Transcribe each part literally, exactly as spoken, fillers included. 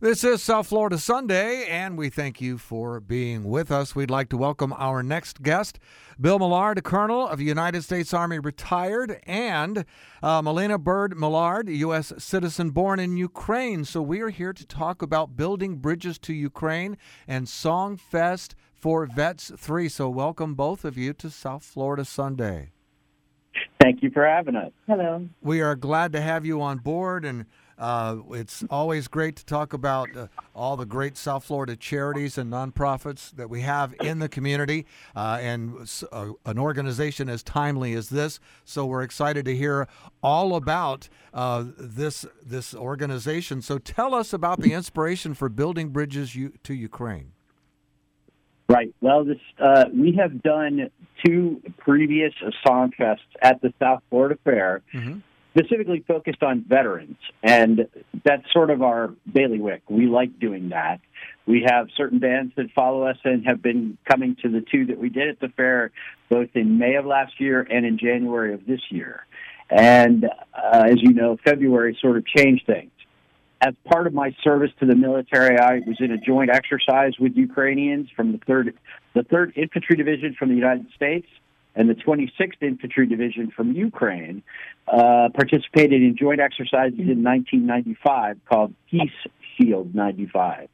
This is South Florida Sunday, and we thank you for being with us. We'd like to welcome our next guest, Bill Millard, Colonel of the United States Army retired, and uh, Melina Bird Millard, U S citizen born in Ukraine. So we are here to talk about Building Bridges to Ukraine and Songfest for Vets three. So welcome both of you to South Florida Sunday. Thank you for having us. Hello. We are glad to have you on board, and Uh, it's always great to talk about uh, all the great South Florida charities and nonprofits that we have in the community, uh, and uh, an organization as timely as this. So we're excited to hear all about uh, this this organization. So tell us about the inspiration for Building Bridges U- to Ukraine. Right. Well, this uh, we have done two previous Songfests at the South Florida Fair, mm-hmm. specifically focused on veterans, and that's sort of our bailiwick. We like doing that. We have certain bands that follow us and have been coming to the two that we did at the fair, both in May of last year and in January of this year. And uh, as you know, February sort of changed things. As part of my service to the military, I was in a joint exercise with Ukrainians from the third, the third Infantry Division from the United States and the twenty-sixth Infantry Division from Ukraine, uh, participated in joint exercises in nineteen ninety-five called Peace Shield ninety-five.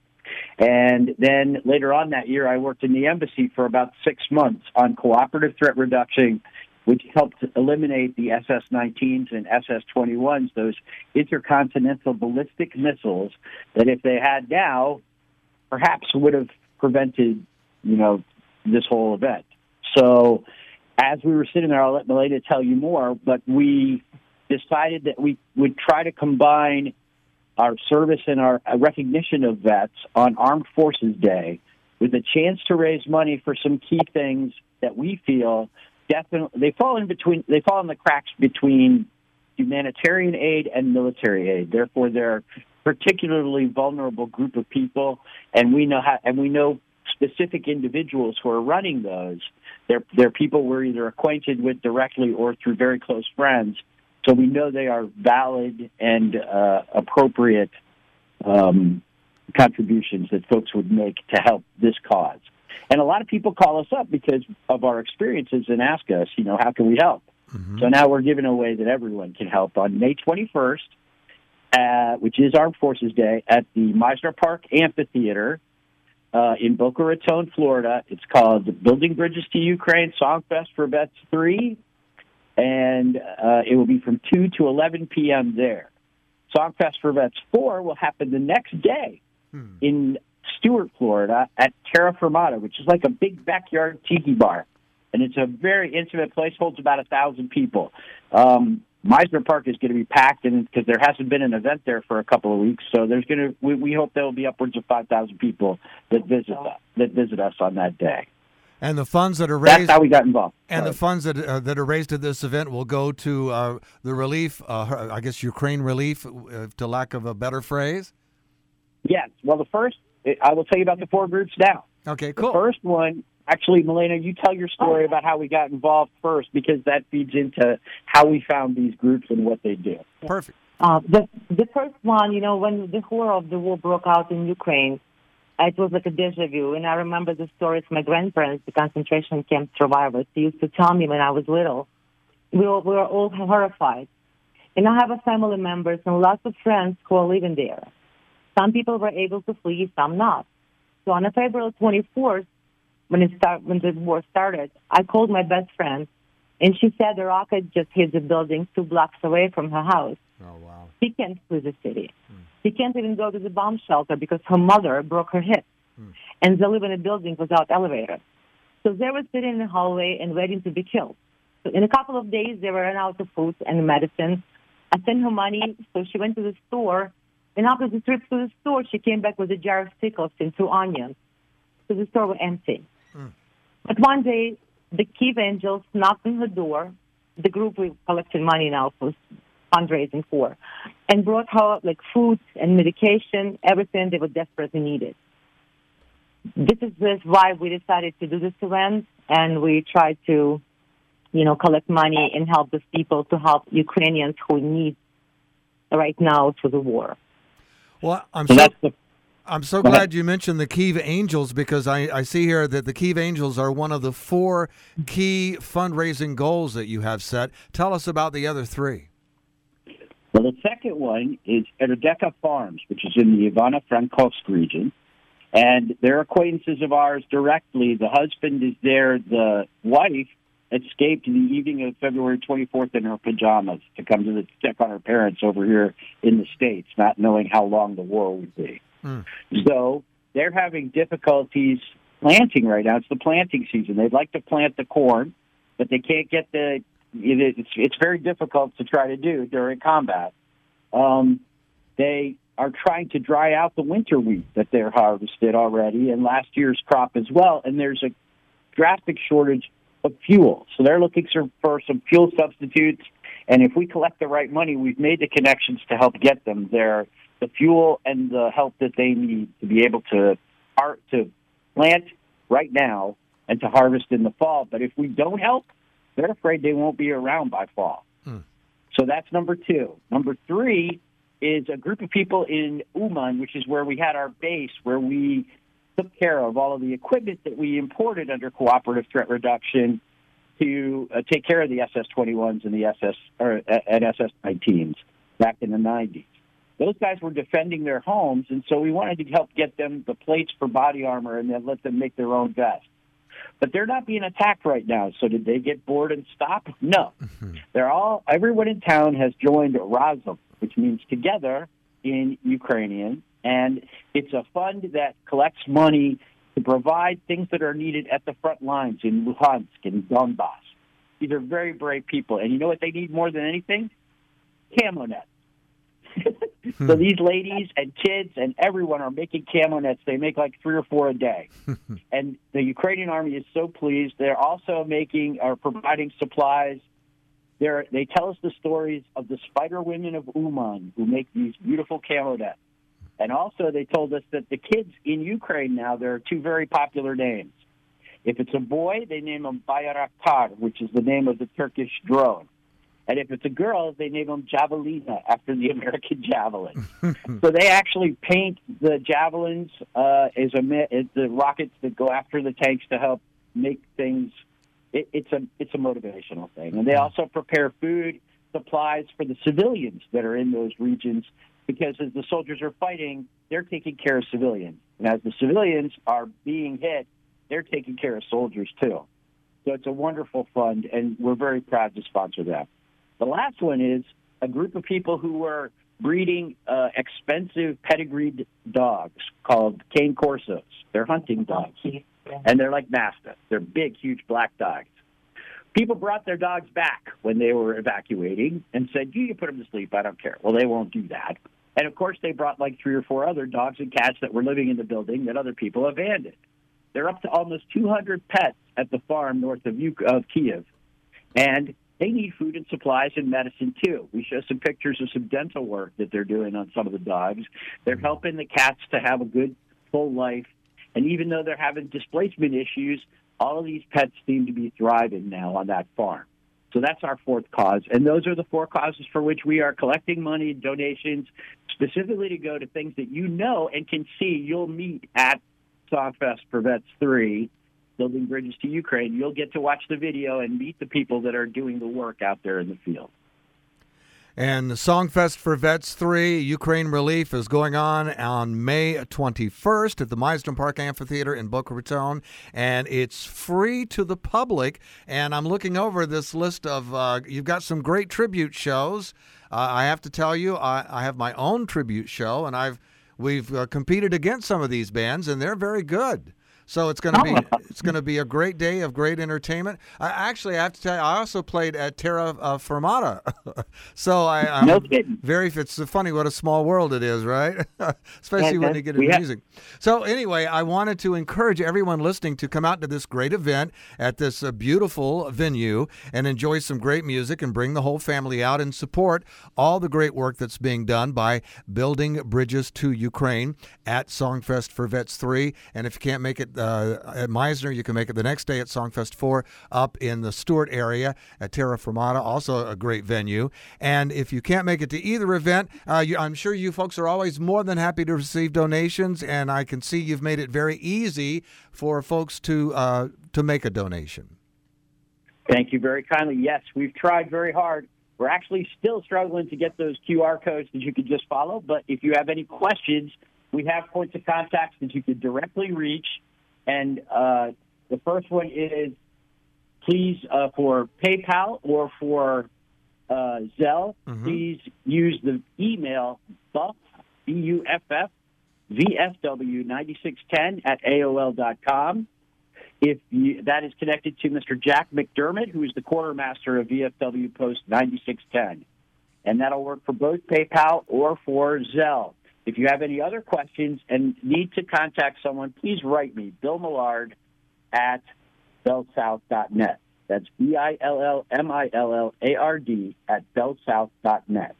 And then later on that year, I worked in the embassy for about six months on cooperative threat reduction, which helped eliminate the S S nineteens and S S twenty-ones, those intercontinental ballistic missiles that if they had now, perhaps would have prevented, you know, this whole event. So as we were sitting there, I'll let Melina tell you more, but we decided that we would try to combine our service and our recognition of vets on Armed Forces Day with a chance to raise money for some key things that we feel definitely they fall in between. They fall in the cracks between humanitarian aid and military aid. Therefore, they're a particularly vulnerable group of people, and we know how, and we know. specific individuals who are running those. They're, they're people we're either acquainted with directly or through very close friends, so we know they are valid and uh, appropriate um, contributions that folks would make to help this cause. And a lot of people call us up because of our experiences and ask us, you know, how can we help? Mm-hmm. So now we're giving a way that everyone can help on May twenty-first, uh, which is Armed Forces Day, at the Mizner Park Amphitheater, Uh, in Boca Raton, Florida. It's called Building Bridges to Ukraine, Songfest for Vets three, and uh, it will be from two to eleven p.m. there. Songfest for Vets four will happen the next day hmm. in Stuart, Florida, at Terra Fermata, which is like a big backyard tiki bar, and it's a very intimate place, holds about one thousand people. Um, Mizner Park is going to be packed because there hasn't been an event there for a couple of weeks. So there's going to we, we hope there will be upwards of five thousand people that visit us, that visit us on that day. And the funds that are raised, that's how we got involved. And Sorry. the funds that uh, that are raised at this event will go to uh, the relief, uh, I guess Ukraine relief, uh, to lack of a better phrase. Yes. Well, the first I will tell you about the four groups now. Okay. Cool. The first one. Actually, Melina, you tell your story about how we got involved first, because that feeds into how we found these groups and what they do. Perfect. Uh, the, the first one, you know, when the horror of the war broke out in Ukraine, it was like a deja vu. And I remember the stories my grandparents, the concentration camp survivors, used to tell me when I was little. We were, we were all horrified. And I have a family members and lots of friends who are living there. Some people were able to flee, some not. So on February twenty-fourth, When it start, when the war started, I called my best friend, and she said the rocket just hit the building two blocks away from her house. Oh, wow. She can't flee the city. Mm. She can't even go to the bomb shelter because her mother broke her hip, mm. and they live in a building without elevator. So they were sitting in the hallway and waiting to be killed. So in a couple of days, they ran out of food and medicine. I sent her money, so she went to the store, and after the trip to the store, she came back with a jar of pickles and two onions. So the store was empty. But one day, the Kyiv Angels knocked on her door, the group we collected money now for fundraising for, and brought her like food and medication, everything they were desperately needed. This is why we decided to do this event, and we tried to, you know, collect money and help these people to help Ukrainians who need right now through the war. Well, I'm so, the, I'm so glad you mentioned the Kyiv Angels, because I, I see here that the Kyiv Angels are one of the four key fundraising goals that you have set. Tell us about the other three. Well, the second one is Erdeka Farms, which is in the Ivana-Frankovsk region. And they're acquaintances of ours directly. The husband is there. The wife escaped in the evening of February twenty-fourth in her pajamas to come to the, check on her parents over here in the States, not knowing how long the war would be. Mm. So they're having difficulties planting right now. It's the planting season. They'd like to plant the corn, but they can't get the... It's, it's very difficult to try to do during combat. Um, they... are trying to dry out the winter wheat that they're harvested already and last year's crop as well, and there's a drastic shortage of fuel. So they're looking for some fuel substitutes, and if we collect the right money, we've made the connections to help get them there, the fuel and the help that they need to be able to art, to plant right now and to harvest in the fall. But if we don't help, they're afraid they won't be around by fall. Hmm. So that's number two. Number three is a group of people in Uman, which is where we had our base, where we took care of all of the equipment that we imported under cooperative threat reduction to uh, take care of the S S twenty-ones and the S S or and S S nineteens back in the nineties. Those guys were defending their homes, and so we wanted to help get them the plates for body armor and then let them make their own vests. But they're not being attacked right now, so did they get bored and stop? No. Mm-hmm. They're all, everyone in town has joined Razom, which means together in Ukrainian, and it's a fund that collects money to provide things that are needed at the front lines in Luhansk and Donbas. These are very brave people, and you know what they need more than anything? Camo nets. hmm. So these ladies and kids and everyone are making camo nets. They make like three or four a day. And the Ukrainian army is so pleased. They're also making or providing supplies. They're, they tell us the stories of the spider women of Uman who make these beautiful camo nets. And also they told us that the kids in Ukraine now, there are two very popular names. If it's a boy, they name him Bayraktar, which is the name of the Turkish drone. And if it's a girl, they name them Javelina, after the American javelin. So they actually paint the javelins uh, as, a, as the rockets that go after the tanks to help make things. It, it's a it's a motivational thing. And they also prepare food, supplies for the civilians that are in those regions, because as the soldiers are fighting, they're taking care of civilians. And as the civilians are being hit, they're taking care of soldiers, too. So it's a wonderful fund, and we're very proud to sponsor that. The last one is a group of people who were breeding uh, expensive pedigreed dogs called cane corsos. They're hunting dogs, and they're like mastiffs. They're big, huge black dogs. People brought their dogs back when they were evacuating and said, you can put them to sleep, I don't care. Well, they won't do that. And, of course, they brought like three or four other dogs and cats that were living in the building that other people abandoned. They're up to almost two hundred pets at the farm north of, U- of Kyiv, and they need food and supplies and medicine, too. We show some pictures of some dental work that they're doing on some of the dogs. They're helping the cats to have a good, full life. And even though they're having displacement issues, all of these pets seem to be thriving now on that farm. So that's our fourth cause. And those are the four causes for which we are collecting money and donations, specifically to go to things that you know and can see you'll meet at Songfest for Vets three. Building Bridges to Ukraine. You'll get to watch the video and meet the people that are doing the work out there in the field. And the Songfest for Vets three Ukraine Relief is going on on May twenty-first at the Mizner Park Amphitheater in Boca Raton, and it's free to the public. And I'm looking over this list of, uh, you've got some great tribute shows. Uh, I have to tell you, I, I have my own tribute show, and I've we've uh, competed against some of these bands, and they're very good. So it's going to be it's going to be a great day of great entertainment. I actually, I have to tell you, I also played at Terra uh, Fermata. so I, I'm no kidding. Very. It's funny what a small world it is, right? Especially yeah, when you get into yeah. music. So anyway, I wanted to encourage everyone listening to come out to this great event at this uh, beautiful venue and enjoy some great music and bring the whole family out and support all the great work that's being done by Building Bridges to Ukraine at Songfest for Vets three. And if you can't make it uh, at Mizner. You can make it the next day at Songfest four up in the Stewart area at Terra Fermata, also a great venue. And if you can't make it to either event, uh, you, I'm sure you folks are always more than happy to receive donations, and I can see you've made it very easy for folks to uh, to make a donation. Thank you very kindly. Yes, we've tried very hard. We're actually still struggling to get those Q R codes that you could just follow, but if you have any questions, we have points of contact that you could directly reach. And uh, the first one is, please, uh, for PayPal or for uh, Zelle, mm-hmm. please use the email buff, B U F F, V F W nine six one zero at A O L dot com. If you, that is connected to Mister Jack McDermott, who is the quartermaster of V F W Post ninety-six ten. And that'll work for both PayPal or for Zelle. If you have any other questions and need to contact someone, please write me, Bill Millard at bellsouth dot net. That's B I L L M I L L A R D at bellsouth dot net.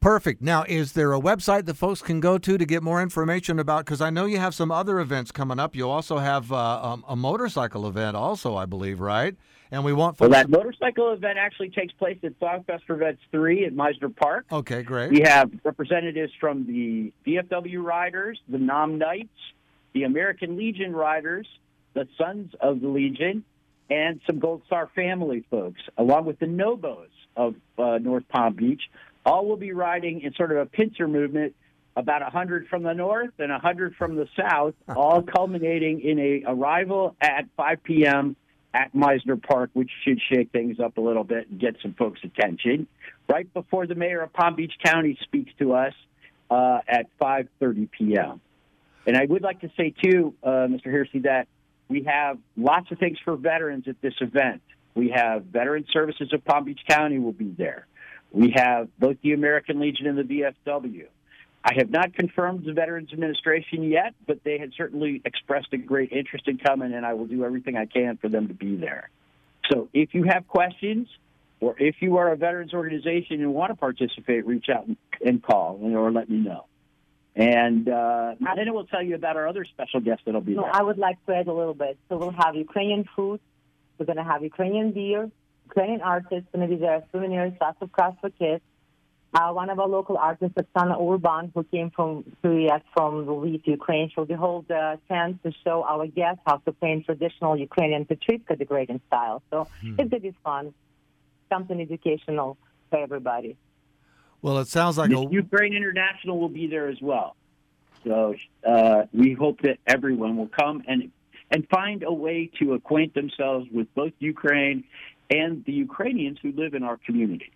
Perfect. Now, is there a website that folks can go to to get more information about? Because I know you have some other events coming up. You also have uh, um, a motorcycle event also, I believe, right? And we want folks. Well, that to... motorcycle event actually takes place at Songfest for Vets three at Mizner Park. Okay, great. We have representatives from the V F W Riders, the Nom Knights, the American Legion Riders, the Sons of the Legion, and some Gold Star family folks, along with the Nobos of uh, North Palm Beach. All will be riding in sort of a pincer movement, about one hundred from the north and one hundred from the south, all culminating in a arrival at five p.m. at Mizner Park, which should shake things up a little bit and get some folks' attention. Right before the mayor of Palm Beach County speaks to us uh, at five thirty p.m. And I would like to say, too, uh, Mister Hersey, that we have lots of things for veterans at this event. We have Veteran Services of Palm Beach County will be there. We have both the American Legion and the V F W. I have not confirmed the Veterans Administration yet, but they had certainly expressed a great interest in coming, and I will do everything I can for them to be there. So if you have questions, or if you are a veterans organization and want to participate, reach out and call or let me know. And uh, Melina will tell you about our other special guests that will be no, there. I would like to add a little bit. So we'll have Ukrainian food. We're going to have Ukrainian beer. Ukrainian artists, going to be there, souvenirs, lots of crafts for kids. Uh, one of our local artists, Svetlana Urban, who came from Syria, from Lviv, Ukraine, she'll hold a tent to show our guests how to paint traditional Ukrainian Petrykivka decorating style. So hmm. it's going to be fun, something educational for everybody. Well, it sounds like a... Ukraine International will be there as well. So uh, we hope that everyone will come and and find a way to acquaint themselves with both Ukraine and the Ukrainians who live in our community.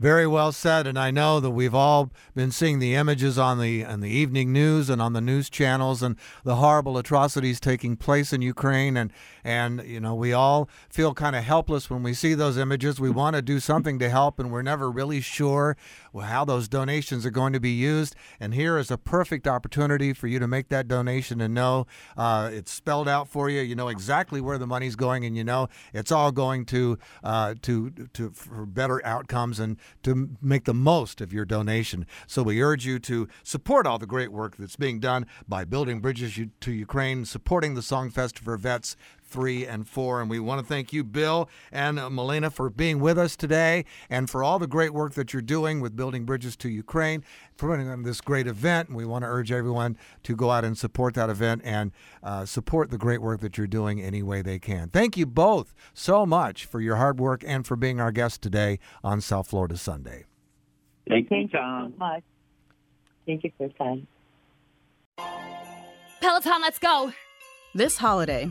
Very well said, and I know that we've all been seeing the images on the on the evening news and on the news channels and the horrible atrocities taking place in Ukraine, and and you know we all feel kind of helpless when we see those images. We want to do something to help, and we're never really sure how those donations are going to be used. And here is a perfect opportunity for you to make that donation and know uh, it's spelled out for you. You know exactly where the money's going, and you know it's all going to uh, to to for better outcomes and to make the most of your donation. So we urge you to support all the great work that's being done by Building Bridges to Ukraine, supporting the Songfest for Vets three and four. And we want to thank you, Bill and uh, Melina, for being with us today and for all the great work that you're doing with Building Bridges to Ukraine, for putting on this great event. And we want to urge everyone to go out and support that event and uh, support the great work that you're doing any way they can. Thank you both so much for your hard work and for being our guest today on South Florida Sunday. Thank you, Tom. Thank you so much. Thank you for your time. Peloton, let's go. This holiday,